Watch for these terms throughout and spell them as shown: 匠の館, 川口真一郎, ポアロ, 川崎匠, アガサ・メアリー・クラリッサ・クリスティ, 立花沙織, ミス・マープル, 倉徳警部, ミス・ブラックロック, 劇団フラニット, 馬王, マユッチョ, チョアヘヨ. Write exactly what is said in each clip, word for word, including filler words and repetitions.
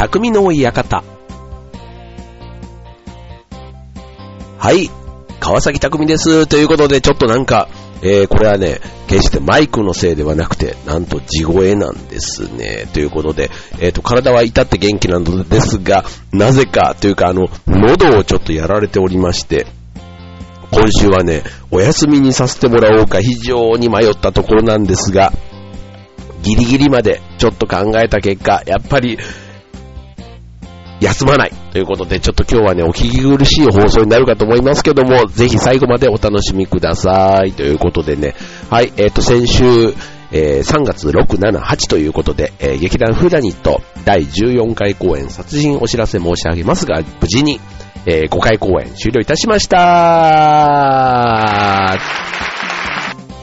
匠の館。はい、川崎匠です。ということで、ちょっとなんか、えー、これはね、決してマイクのせいではなくて、なんと地声なんですね。ということで、えっと、体は至って元気なのですが、なぜかというか、あの、喉をちょっとやられておりまして、今週はね、お休みにさせてもらおうか非常に迷ったところなんですが、ギリギリまでちょっと考えた結果、やっぱり休まないということで、ちょっと今日はね、お聞き苦しい放送になるかと思いますけども、ぜひ最後までお楽しみくださいということでね。はい、えっと先週、えー、さんがつろく、しち、はちということで、えー、劇団フラニットだいじゅうよんかい公演殺人お知らせ申し上げますが、無事に、えー、ごかい公演終了いたしました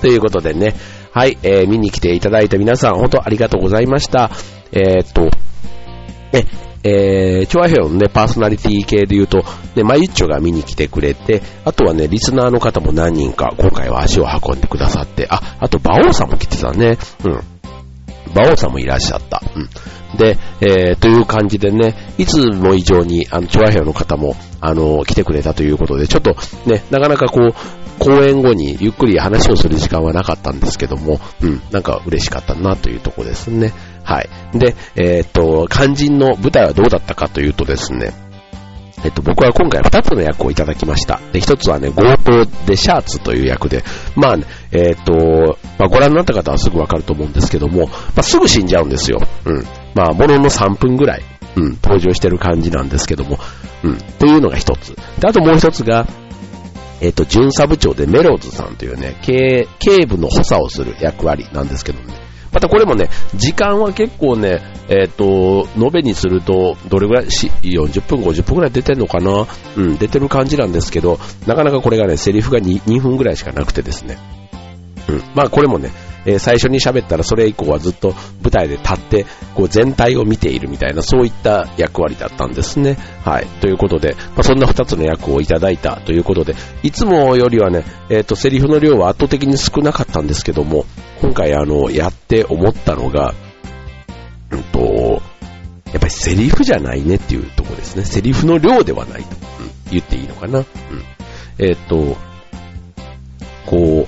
ということでね。はい、えー、見に来ていただいた皆さん、本当ありがとうございました。えー、っと、ね、えー、チョアヘヨのね、パーソナリティ系で言うと、ね、マユッチョが見に来てくれて、あとはね、リスナーの方も何人か、今回は足を運んでくださって、あ、あと、馬王さんも来てたね。うん。馬王さんもいらっしゃった。うん。で、えー、という感じでね、いつも以上に、あの、チョアヘヨの方も、あの、来てくれたということで、ちょっとね、なかなかこう、公演後にゆっくり話をする時間はなかったんですけども、うん、なんか嬉しかったなというところですね。はい。で、えー、っと、肝心の舞台はどうだったかというとですね、えっと、僕は今回ふたつの役をいただきました。で、ひとつはね、強盗でシャーツという役で、まあ、ね、えー、っと、まあ、ご覧になった方はすぐわかると思うんですけども、まあ、すぐ死んじゃうんですよ。うん。まあ、もののさんぷんぐらい、うん、登場してる感じなんですけども、うん、というのがひとつ。で、あともうひとつが、えっと、巡査部長でメローズさんというね、警、警部の補佐をする役割なんですけどね。またこれもね、時間は結構ね、えっと、延べにすると、どれぐらい、よんじゅっぷん、ごじゅっぷんぐらい出てんのかな、うん、出てる感じなんですけど、なかなかこれがね、セリフが 2, 2分ぐらいしかなくてですね。うん。まあこれもね、えー、最初に喋ったらそれ以降はずっと舞台で立って、こう全体を見ているみたいな、そういった役割だったんですね。はい。ということで、まあ、そんな二つの役をいただいたということで、いつもよりはね、えっと、セリフの量は圧倒的に少なかったんですけども、今回あの、やって思ったのが、うんと、やっぱりセリフじゃないねっていうところですね。セリフの量ではないと、うん、言っていいのかな。うん。えっと、こう、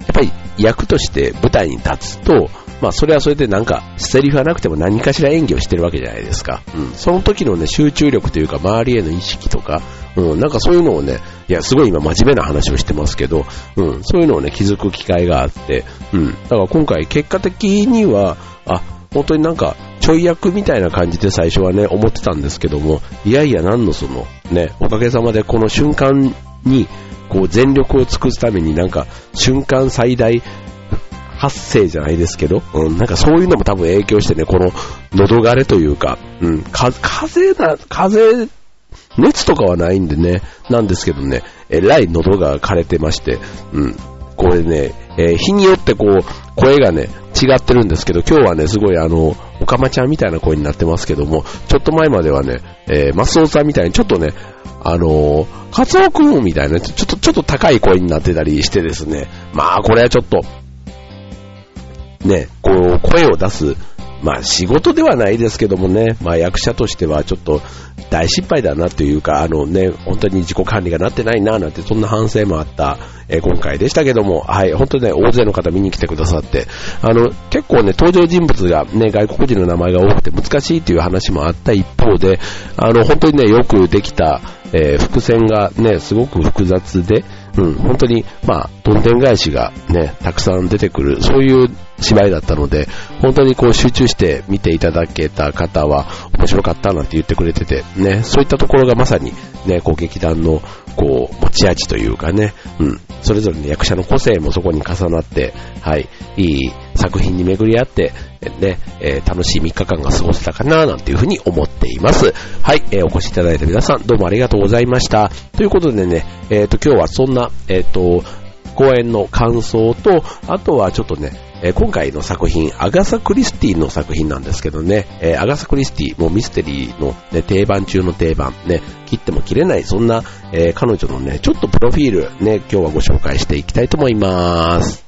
やっぱり役として舞台に立つと、まあそれはそれでなんかセリフがなくても何かしら演技をしてるわけじゃないですか。うん、その時のね、集中力というか周りへの意識とか、うん、なんかそういうのをね、いやすごい今真面目な話をしてますけど、うん、そういうのをね気づく機会があって、うん、だから今回結果的には、あ、本当になんかちょい役みたいな感じで最初はね思ってたんですけども、いやいやなんのそのね、おかげさまでこの瞬間に。こう全力を尽くすためになんか瞬間最大発生じゃないですけど、うん、なんかそういうのも多分影響してね、この喉がれというか、うん、か風邪な、風邪、熱とかはないんでね、なんですけどね、えらい喉が枯れてまして、うん、これね、えー、日によってこう、声がね、違ってるんですけど、今日はね、すごいあの、おかまちゃんみたいな声になってますけども、ちょっと前まではね、えー、マスオさんみたいにちょっとね、あのー、カツオくんみたいな、ちょっと、ちょっと高い声になってたりしてですね、まあ、これはちょっと、ね、こう、声を出す、まあ、仕事ではないですけどもね、まあ、役者としてはちょっと大失敗だなというか、あのね、本当に自己管理がなってないな、なんて、そんな反省もあった、えー、今回でしたけども、はい、本当にね、大勢の方見に来てくださって、あの、結構ね、登場人物がね、外国人の名前が多くて難しいという話もあった一方で、あの、本当にね、よくできた、えー、伏線がね、すごく複雑で、うん、本当に、まあ、どんでん返しがね、たくさん出てくる、そういう芝居だったので、本当にこう集中して見ていただけた方は、面白かったなんて言ってくれてて、ね、そういったところがまさに、ね、こう劇団の、こう、持ち味というかね、うん、それぞれの役者の個性もそこに重なって、はい、いい作品に巡り合って、ね、えー、楽しいみっかかんが過ごせたかな、なんていうふうに思っています。はい、えー、お越しいただいた皆さん、どうもありがとうございました。ということでね、えっと、今日はそんな、えっと、公演の感想と、あとはちょっとね、えー、今回の作品、アガサ・クリスティの作品なんですけどね、えー、アガサ・クリスティ、もうミステリーの、ね、定番中の定番、ね、切っても切れない、そんな、えー、彼女のね、ちょっとプロフィール、ね、今日はご紹介していきたいと思います。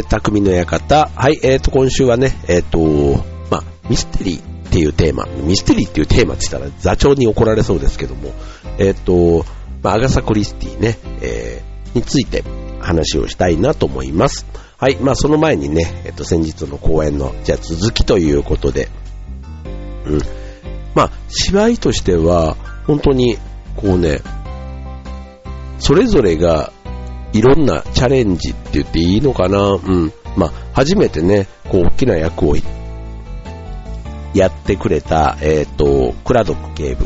えー、匠の館。はい、えっ、ー、と、今週はね、えっ、ー、と、まあ、ミステリーっていうテーマ、ミステリーっていうテーマって言ったら座長に怒られそうですけども、えっ、ー、と、まあ、アガサ・クリスティね、えー、について話をしたいなと思います。はい、まあ、その前にね、えっ、ー、と、先日の講演の、じゃあ続きということで、うん。まあ、芝居としては、本当に、こうね、それぞれが、いろんなチャレンジって言っていいのかな、うん。まあ、初めてね、こう、大きな役をやってくれた、えっ、ー、と、倉徳警部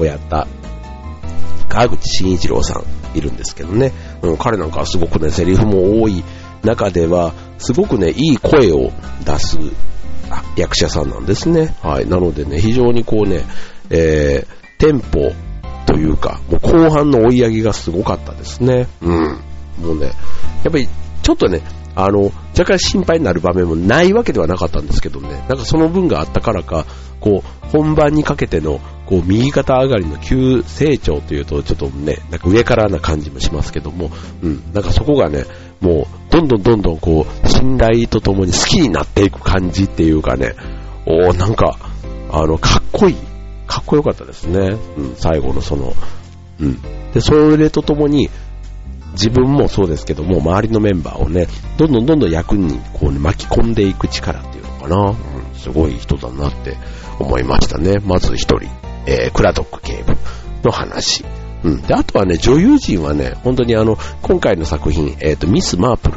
をやった、川口真一郎さんいるんですけどね。うん、彼なんかはすごくね、セリフも多い中では、すごくね、いい声を出す役者さんなんですね。はい。なのでね、非常にこうね、えー、テンポというか、もう後半の追い上げがすごかったですね。うん。もうね、やっぱりちょっとね、あの若干心配になる場面もないわけではなかったんですけどね、なんかその分があったからか、こう本番にかけてのこう右肩上がりの急成長というとちょっとね、なんか上からな感じもしますけども、うん、なんかそこがね、もうどんどんどんどんこう信頼とともに好きになっていく感じっていうかね、おーなんかあのかっこいい、かっこよかったですね、うん、最後のその、うん、でそれとともに。自分もそうですけども、周りのメンバーをね、どんどんどんどん役にこう、ね、巻き込んでいく力っていうのかな、うん、すごい人だなって思いましたね。まず一人、えー、倉徳警部の話、うん、であとはね、女優陣はね、本当にあの今回の作品、えーと、ミス・マープ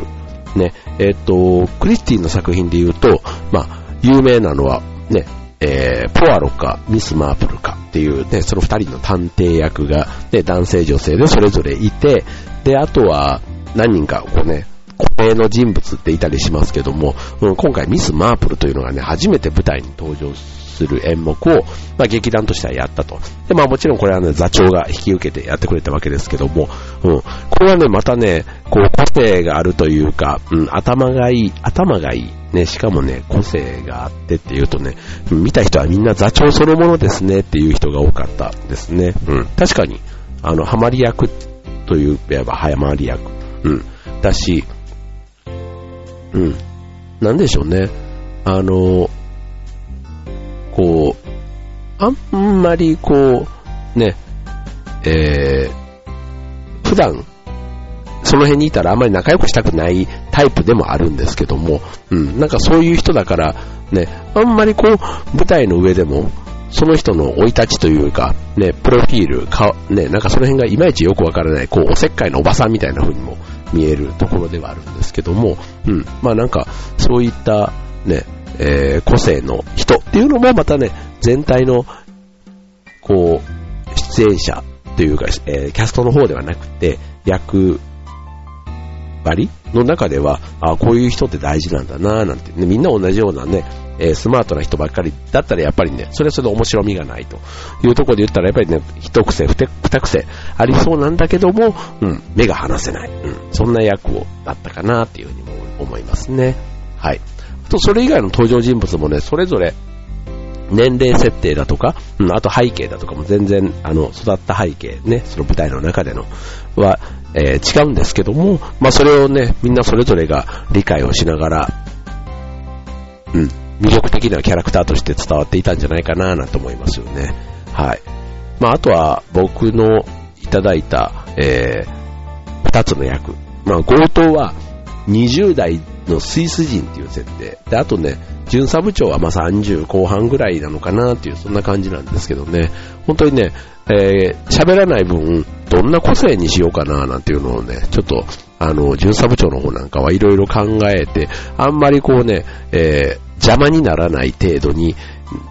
ル、ねえーと、クリスティの作品でいうと、まあ、有名なのはね、えー、ポアロかミス・マープルかっていうね、その二人の探偵役が、ね、男性女性でそれぞれいて、であとは何人かこうね、固定の人物っていたりしますけども、うん、今回ミス・マープルというのがね、初めて舞台に登場する演目を、まあ、劇団としてはやったと。でまあもちろんこれはね、座長が引き受けてやってくれたわけですけども、うん、これはねまたね、こう個性があるというか、うん、頭がいい、頭がいい。ね、しかもね、個性があってっていうとね、見た人はみんな座長そのものですねっていう人が多かったですね。うん。確かに、あの、ハマり役という、いわばハマり役。うん。だし、うん。なんでしょうね。あの、こう、あんまりこう、ね、えー、普段、その辺にいたらあまり仲良くしたくないタイプでもあるんですけども、うん、なんかそういう人だからね、あんまりこう舞台の上でもその人の生い立ちというかね、プロフィールかね、なんかその辺がいまいちよくわからない、こうおせっかいのおばさんみたいな風にも見えるところではあるんですけども、うん、まあなんかそういったね、えー、個性の人っていうのもまたね、全体のこう出演者というか、えー、キャストの方ではなくて役割の中では、あ、こういう人って大事なんだなぁなんて、ね、みんな同じようなね、えー、スマートな人ばっかりだったらやっぱりね、それはそれで面白みがないというところで言ったら、やっぱりね、一癖二癖ありそうなんだけども、うん、目が離せない、うん、そんな役をだったかなっていうふうにも思いますね。はい。あとそれ以外の登場人物もね、それぞれ年齢設定だとか、うん、あと背景だとかも全然あの育った背景ね、その舞台の中でのは、えー、違うんですけども、まあそれをね、みんなそれぞれが理解をしながら、うん、魅力的なキャラクターとして伝わっていたんじゃないかななんて思いますよね。はい。まああとは僕のいただいた、えー、ふたつの役、まあ強盗はにじゅう代のスイス人っていう設定で、あとね、巡査部長はまあさんじゅう後半ぐらいなのかなっていう、そんな感じなんですけどね、本当にね、えー、喋らない分どんな個性にしようかななんていうのをね、ちょっとあの巡査部長の方なんかはいろいろ考えて、あんまりこうね、えー、邪魔にならない程度に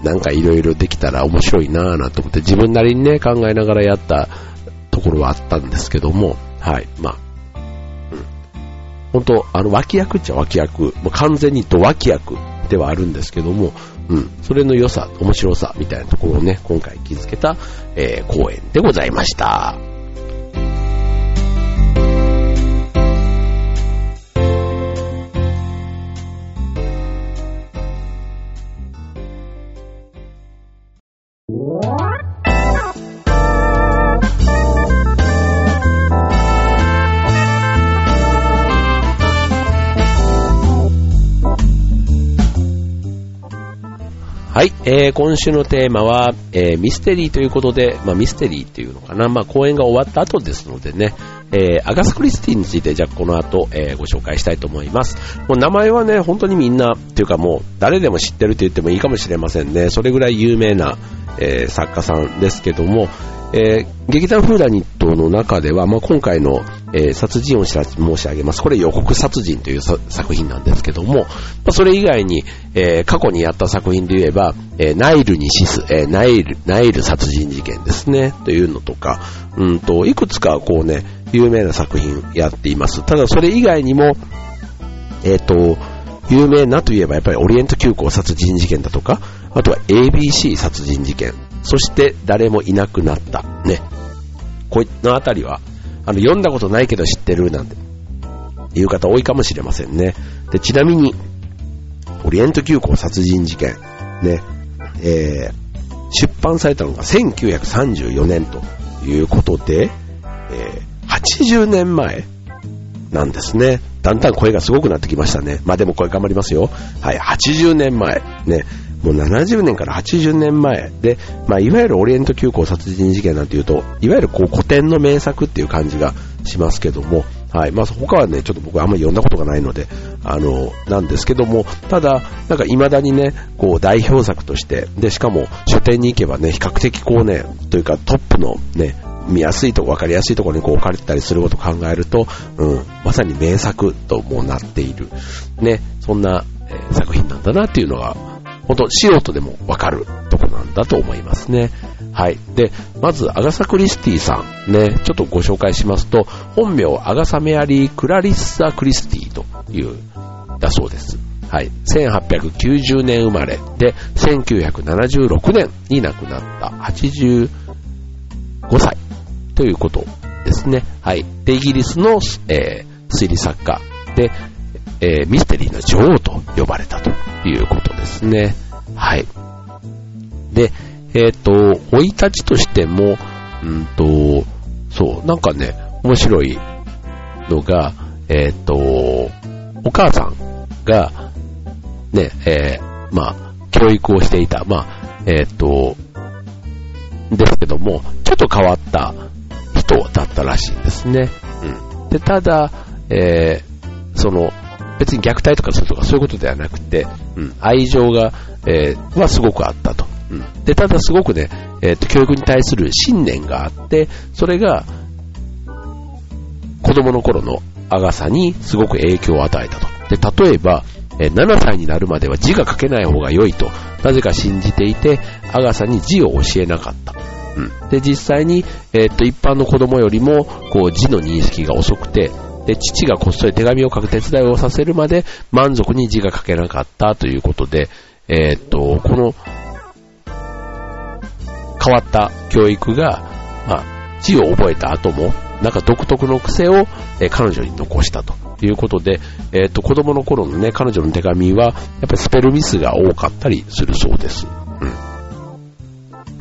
なんかいろいろできたら面白いなーなんて思って、自分なりにね考えながらやったところはあったんですけども、はい、まあ本当、あの、脇役っちゃ脇役、もう完全にド脇役ではあるんですけども、うん、それの良さ、面白さみたいなところをね、今回気づけた、えー、講演でございました。はい、えー、今週のテーマは、えー、ミステリーということで、まあ、ミステリーっていうのかな、まあ、公演が終わった後ですのでね、えー、アガサ・クリスティについてじゃあこの後、えー、ご紹介したいと思います。もう名前はね本当にみんなっていうかもう誰でも知ってると言ってもいいかもしれませんね。それぐらい有名な、えー、作家さんですけども、えー、劇団フーダニットの中では、まあ、今回の、えー、殺人を申し上げます。これ予告殺人という作品なんですけども、まあ、それ以外に、えー、過去にやった作品で言えば、えー、ナイルに死す、えー、ナイル、ナイル殺人事件ですねというのとか、うんといくつかこうね有名な作品やっています。ただそれ以外にも、えっと有名なといえばやっぱりオリエント急行殺人事件だとか、あとは エービーシー 殺人事件、そして誰もいなくなったね。このあたりはあの読んだことないけど知ってるなんていう方多いかもしれませんね。でちなみにオリエント急行殺人事件ね、えー、出版されたのがせんきゅうひゃくさんじゅうよねんということで、えー、はちじゅうねんまえなんですね。だんだん声がすごくなってきましたね。まあでもこれ頑張りますよ。はい、はちじゅうねんまえね、もうななじゅうねんからはちじゅうねんまえで、まあいわゆるオリエント急行殺人事件なんていうと、いわゆるこう古典の名作っていう感じがしますけども、はい、まあ他はねちょっと僕はあんまり読んだことがないので、あのなんですけども、ただなんか未だにねこう代表作としてでしかも書店に行けばね比較的こうねというかトップのね。見やすいとこ分かりやすいところにこう置かれてたりすることを考えると、うん、まさに名作ともうなっているね、そんな、えー、作品なんだなっていうのが本当素人でも分かるとこなんだと思いますね。はい、でまずアガサ・クリスティさんねちょっとご紹介しますと、本名アガサ・メアリー・クラリッサ・クリスティというだそうです。はい、せんはっぴゃくきゅうじゅうねん生まれでせんきゅうひゃくななじゅうろくねんに亡くなったはちじゅうごさいということですね。はい。で、イギリスの、えー、推理作家で、えー、ミステリーの女王と呼ばれたということですね。はい。で、えっと、生い立ちとしても、うんと、そう、なんかね、面白いのが、えっと、お母さんが、ね、えー、まあ、教育をしていた、まあ、えっと、ですけども、ちょっと変わった、だったらしいんですね。うん、でただ、えー、その別に虐待とかするとかそういうことではなくて、うん、愛情が、えー、はすごくあったと。うん、でただすごくね、えーと、教育に対する信念があって、それが子供の頃のアガサにすごく影響を与えたと。で例えば、えー、ななさいになるまでは字が書けない方が良いとなぜか信じていて、アガサに字を教えなかった。で実際に、えー、っと一般の子供よりもこう字の認識が遅くて、で父がこっそり手紙を書く手伝いをさせるまで満足に字が書けなかったということで、えー、っとこの変わった教育が、まあ、字を覚えた後もなんか独特の癖を、えー、彼女に残したということで、えー、っと子供の頃の、ね、彼女の手紙はやっぱりスペルミスが多かったりするそうです。うん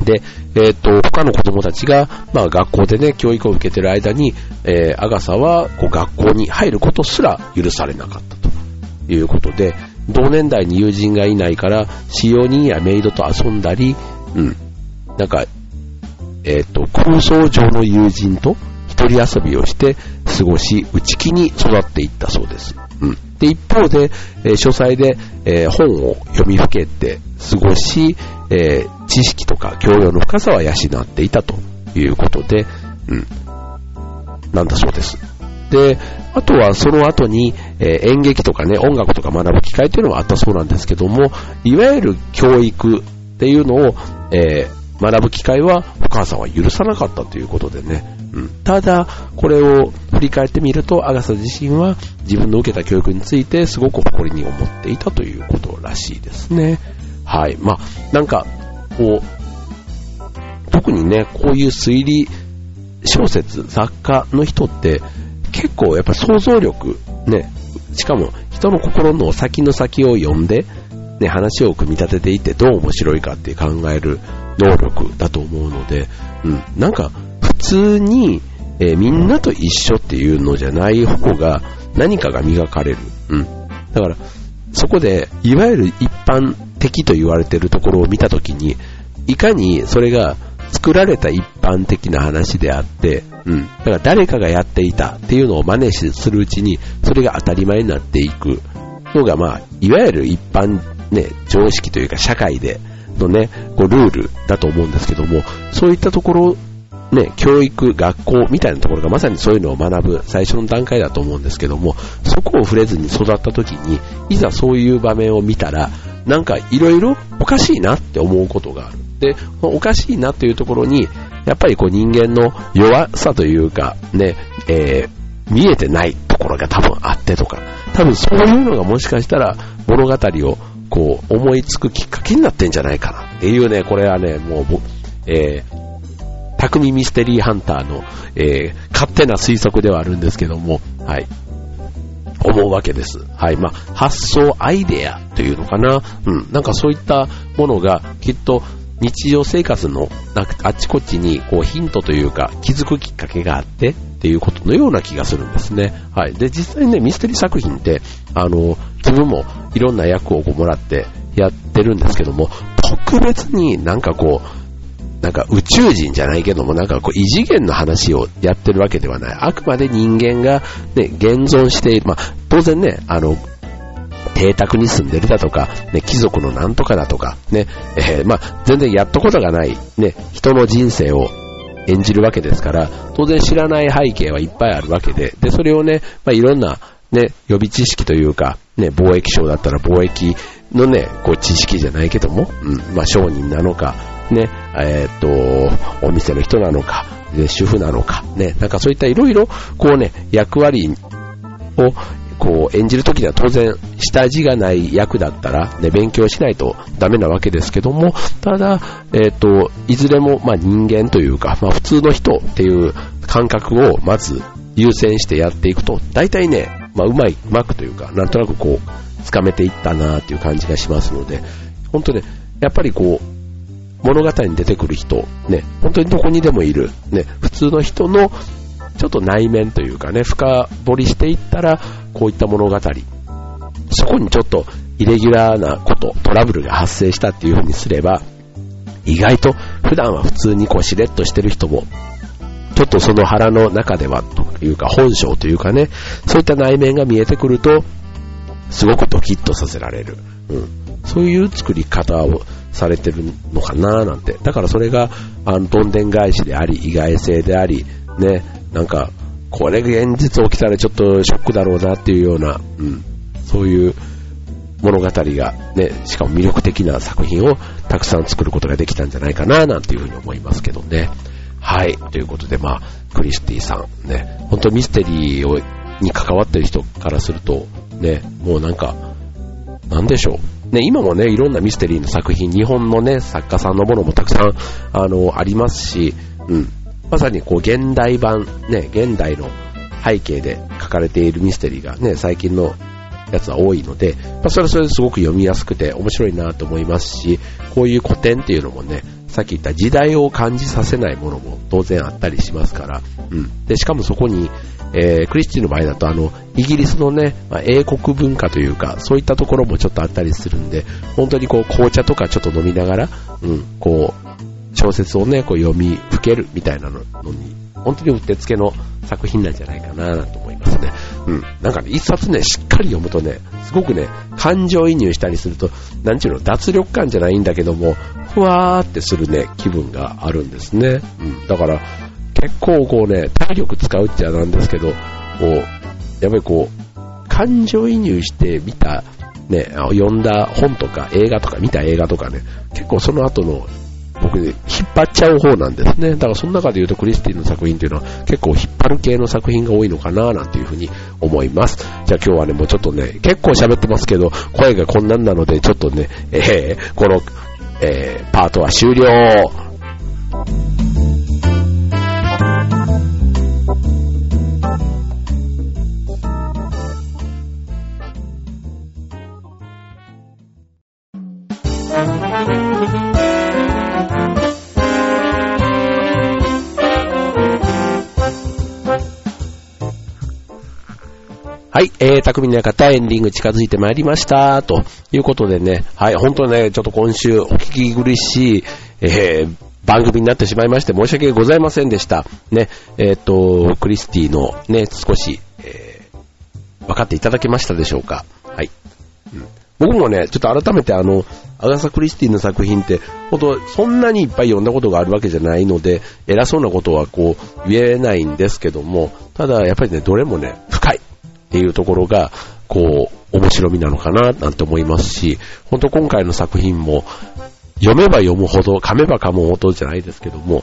で、えっと、他の子供たちが、まあ学校でね、教育を受けている間に、えー、アガサは、こう学校に入ることすら許されなかったということで、同年代に友人がいないから、使用人やメイドと遊んだり、うん、なんか、えっと、空想上の友人と一人遊びをして過ごし、内気に育っていったそうです。うん。で、一方で、えー、書斎で、えー、本を読みふけて過ごし、えー、知識とか教養の深さは養っていたということで、うん、なんだそうです。で、あとはその後に、えー、演劇とかね、音楽とか学ぶ機会というのはあったそうなんですけども、いわゆる教育っていうのを、えー、学ぶ機会はお母さんは許さなかったということでね、うん、ただこれを振り返ってみると、アガサ自身は自分の受けた教育についてすごく誇りに思っていたということらしいですね。はい、まあなんかこう特にねこういう推理小説作家の人って結構やっぱ想像力ね、しかも人の心の先の先を読んで、ね、話を組み立てていってどう面白いかって考える能力だと思うので、うん、なんか普通に、えー、みんなと一緒っていうのじゃない方が何かが磨かれる。うん、だからそこでいわゆる一般的と言われているところを見たときに、いかにそれが作られた一般的な話であって、うん、だから誰かがやっていたっていうのを真似するうちにそれが当たり前になっていくのが、まあ、いわゆる一般、ね、常識というか社会での、ね、こうルールだと思うんですけども、そういったところ、ね、教育、学校みたいなところがまさにそういうのを学ぶ最初の段階だと思うんですけども、そこを触れずに育った時にいざそういう場面を見たら、なんかいろいろおかしいなって思うことがある。で、おかしいなというところにやっぱりこう人間の弱さというかね、えー、見えてないところが多分あってとか、多分そういうのがもしかしたら物語をこう思いつくきっかけになってんじゃないかなっていうね、これはね、もう、えー匠ミステリーハンターの、えー、勝手な推測ではあるんですけども、はい、思うわけです。はい、まあ、発想、アイデアというのかな、うん、なんかそういったものがきっと日常生活のあちこちにこうヒントというか気づくきっかけがあってっていうことのような気がするんですね。はい、で実際にねミステリー作品ってあの自分もいろんな役をこうもらってやってるんですけども、特別になんかこう。なんか宇宙人じゃないけども、なんかこう異次元の話をやってるわけではない。あくまで人間がね、現存している。まあ、当然ね、あの、邸宅に住んでるだとか、ね、貴族のなんとかだとか、ね、えー、まあ、全然やったことがない、ね、人の人生を演じるわけですから、当然知らない背景はいっぱいあるわけで、で、それをね、まあ、いろんな、ね、予備知識というか、ね、貿易商だったら貿易のね、こう知識じゃないけども、うん、まあ、商人なのか、ね、えっと、お店の人なのか、ね、主婦なのか、ね、なんかそういったいろいろ、こうね、役割を、こう、演じるときには当然、下地がない役だったら、ね、勉強しないとダメなわけですけども、ただ、えっと、いずれも、まあ人間というか、まあ普通の人っていう感覚を、まず、優先してやっていくと、大体ね、まあうまい、うまくというか、なんとなくこう、つかめていったなっていう感じがしますので、本当ね、やっぱりこう、物語に出てくる人、ね、本当にどこにでもいる、ね、普通の人のちょっと内面というかね、深掘りしていったら、こういった物語、そこにちょっとイレギュラーなこと、トラブルが発生したっていう風にすれば、意外と普段は普通にこうしれっとしてる人も、ちょっとその腹の中ではというか、本性というかね、そういった内面が見えてくると、すごくドキッとさせられる。うん、そういう作り方をされてるのかななんて。だからそれがあのどんでん返しであり、意外性でありね、なんかこれ現実起きたらちょっとショックだろうなっていうような、うん、そういう物語がね、しかも魅力的な作品をたくさん作ることができたんじゃないかななんていうふうに思いますけどね。はい、ということで、まあクリスティさんね、本当ミステリーをに関わってる人からするとね、もうなんかなんでしょうね、今もねいろんなミステリーの作品、日本のね作家さんのものもたくさんあのありますし、うん、まさにこう現代版ね、現代の背景で書かれているミステリーがね最近のやつは多いので、まあ、それはそれですごく読みやすくて面白いなと思いますし、こういう古典っていうのもね、さっき言った時代を感じさせないものも当然あったりしますから、うん、でしかもそこに、えー、クリスティの場合だとあのイギリスのね、まあ、英国文化というかそういったところもちょっとあったりするんで、本当にこう紅茶とかちょっと飲みながら、うん、こう小説をねこう読みふけるみたいなのに本当にうってつけの作品なんじゃないかなと思いますね。うん、なんかね一冊ねしっかり読むとね、すごくね感情移入したりすると、なんちゅうの脱力感じゃないんだけども、ふわーってするね気分があるんですね。うん、だから結構こうね体力使うっちゃなんですけど、こうやっぱりこう感情移入して見たね、読んだ本とか映画とか見た映画とかね、結構その後の僕引っ張っちゃう方なんですね。だからその中で言うとクリスティの作品というのは結構引っ張る系の作品が多いのかななんていうふうに思います。じゃあ今日はねもうちょっとね結構喋ってますけど声がこんなんなのでちょっとね、えー、この、えー、パートは終了。はい、えー、匠の館エンディング近づいてまいりましたということでね、はい、本当にね、ちょっと今週お聞き苦しい、えー、番組になってしまいまして申し訳ございませんでした。ね、えっと、クリスティのね、少し、えー、分かっていただけましたでしょうか。はい。うん、僕もね、ちょっと改めてあの、アガサ・クリスティの作品って、ほんと、そんなにいっぱい読んだことがあるわけじゃないので、偉そうなことはこう、言えないんですけども、ただ、やっぱりね、どれもね、深いっていうところが、こう、面白みなのかな、なんて思いますし、ほんと今回の作品も、読めば読むほど、噛めば噛むほどじゃないですけども、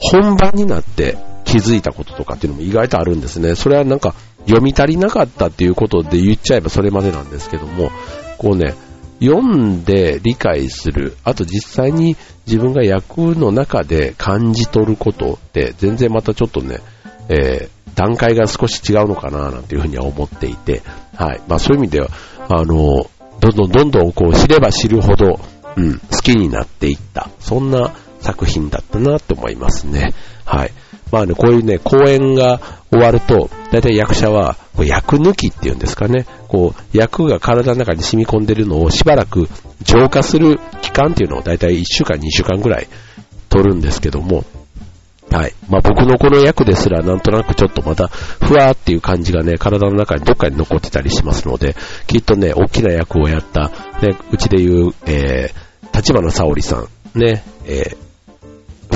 本番になって気づいたこととかっていうのも意外とあるんですね。それはなんか読み足りなかったっていうことで言っちゃえばそれまでなんですけども、こうね、読んで理解する、あと実際に自分が役の中で感じ取ることって全然またちょっとね、えー、段階が少し違うのかななんていうふうには思っていて、はい。まあそういう意味では、あの、どんどんどんどんこう知れば知るほど、うん、好きになっていった。そんな作品だったなと思いますね。はい。まあね、こういうね、公演が終わると、大体役者は、役抜きっていうんですかね。こう、役が体の中に染み込んでるのをしばらく浄化する期間っていうのを大体いっしゅうかん、にしゅうかんぐらい取るんですけども、はい。まあ僕のこの役ですらなんとなくちょっとまたふわーっていう感じがね、体の中にどっかに残ってたりしますので、きっとね、大きな役をやった、ね、うちでいう、えー、立花沙織さん、ね、えー、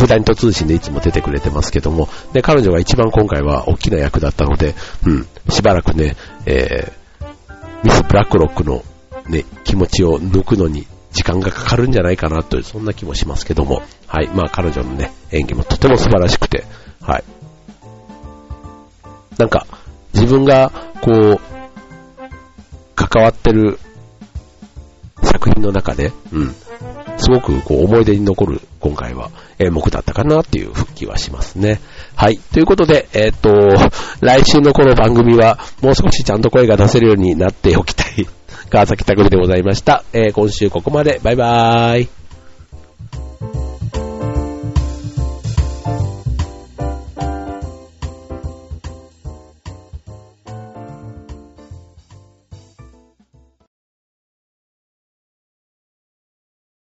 普段と通信でいつも出てくれてますけども、ね、彼女が一番今回は大きな役だったので、うん、しばらくね、えー、ミス・ブラックロックのね、気持ちを抜くのに、時間がかかるんじゃないかなという、そんな気もしますけども、はい、まあ彼女のね、演技もとても素晴らしくて、はい。なんか、自分が、こう、関わってる作品の中で、うん、すごくこう思い出に残る、今回は演目だったかなっていう復帰はしますね。はい、ということで、えっと、来週のこの番組は、もう少しちゃんと声が出せるようになっておきたい。川崎拓でございました。えー、今週ここまで。バイバーイ。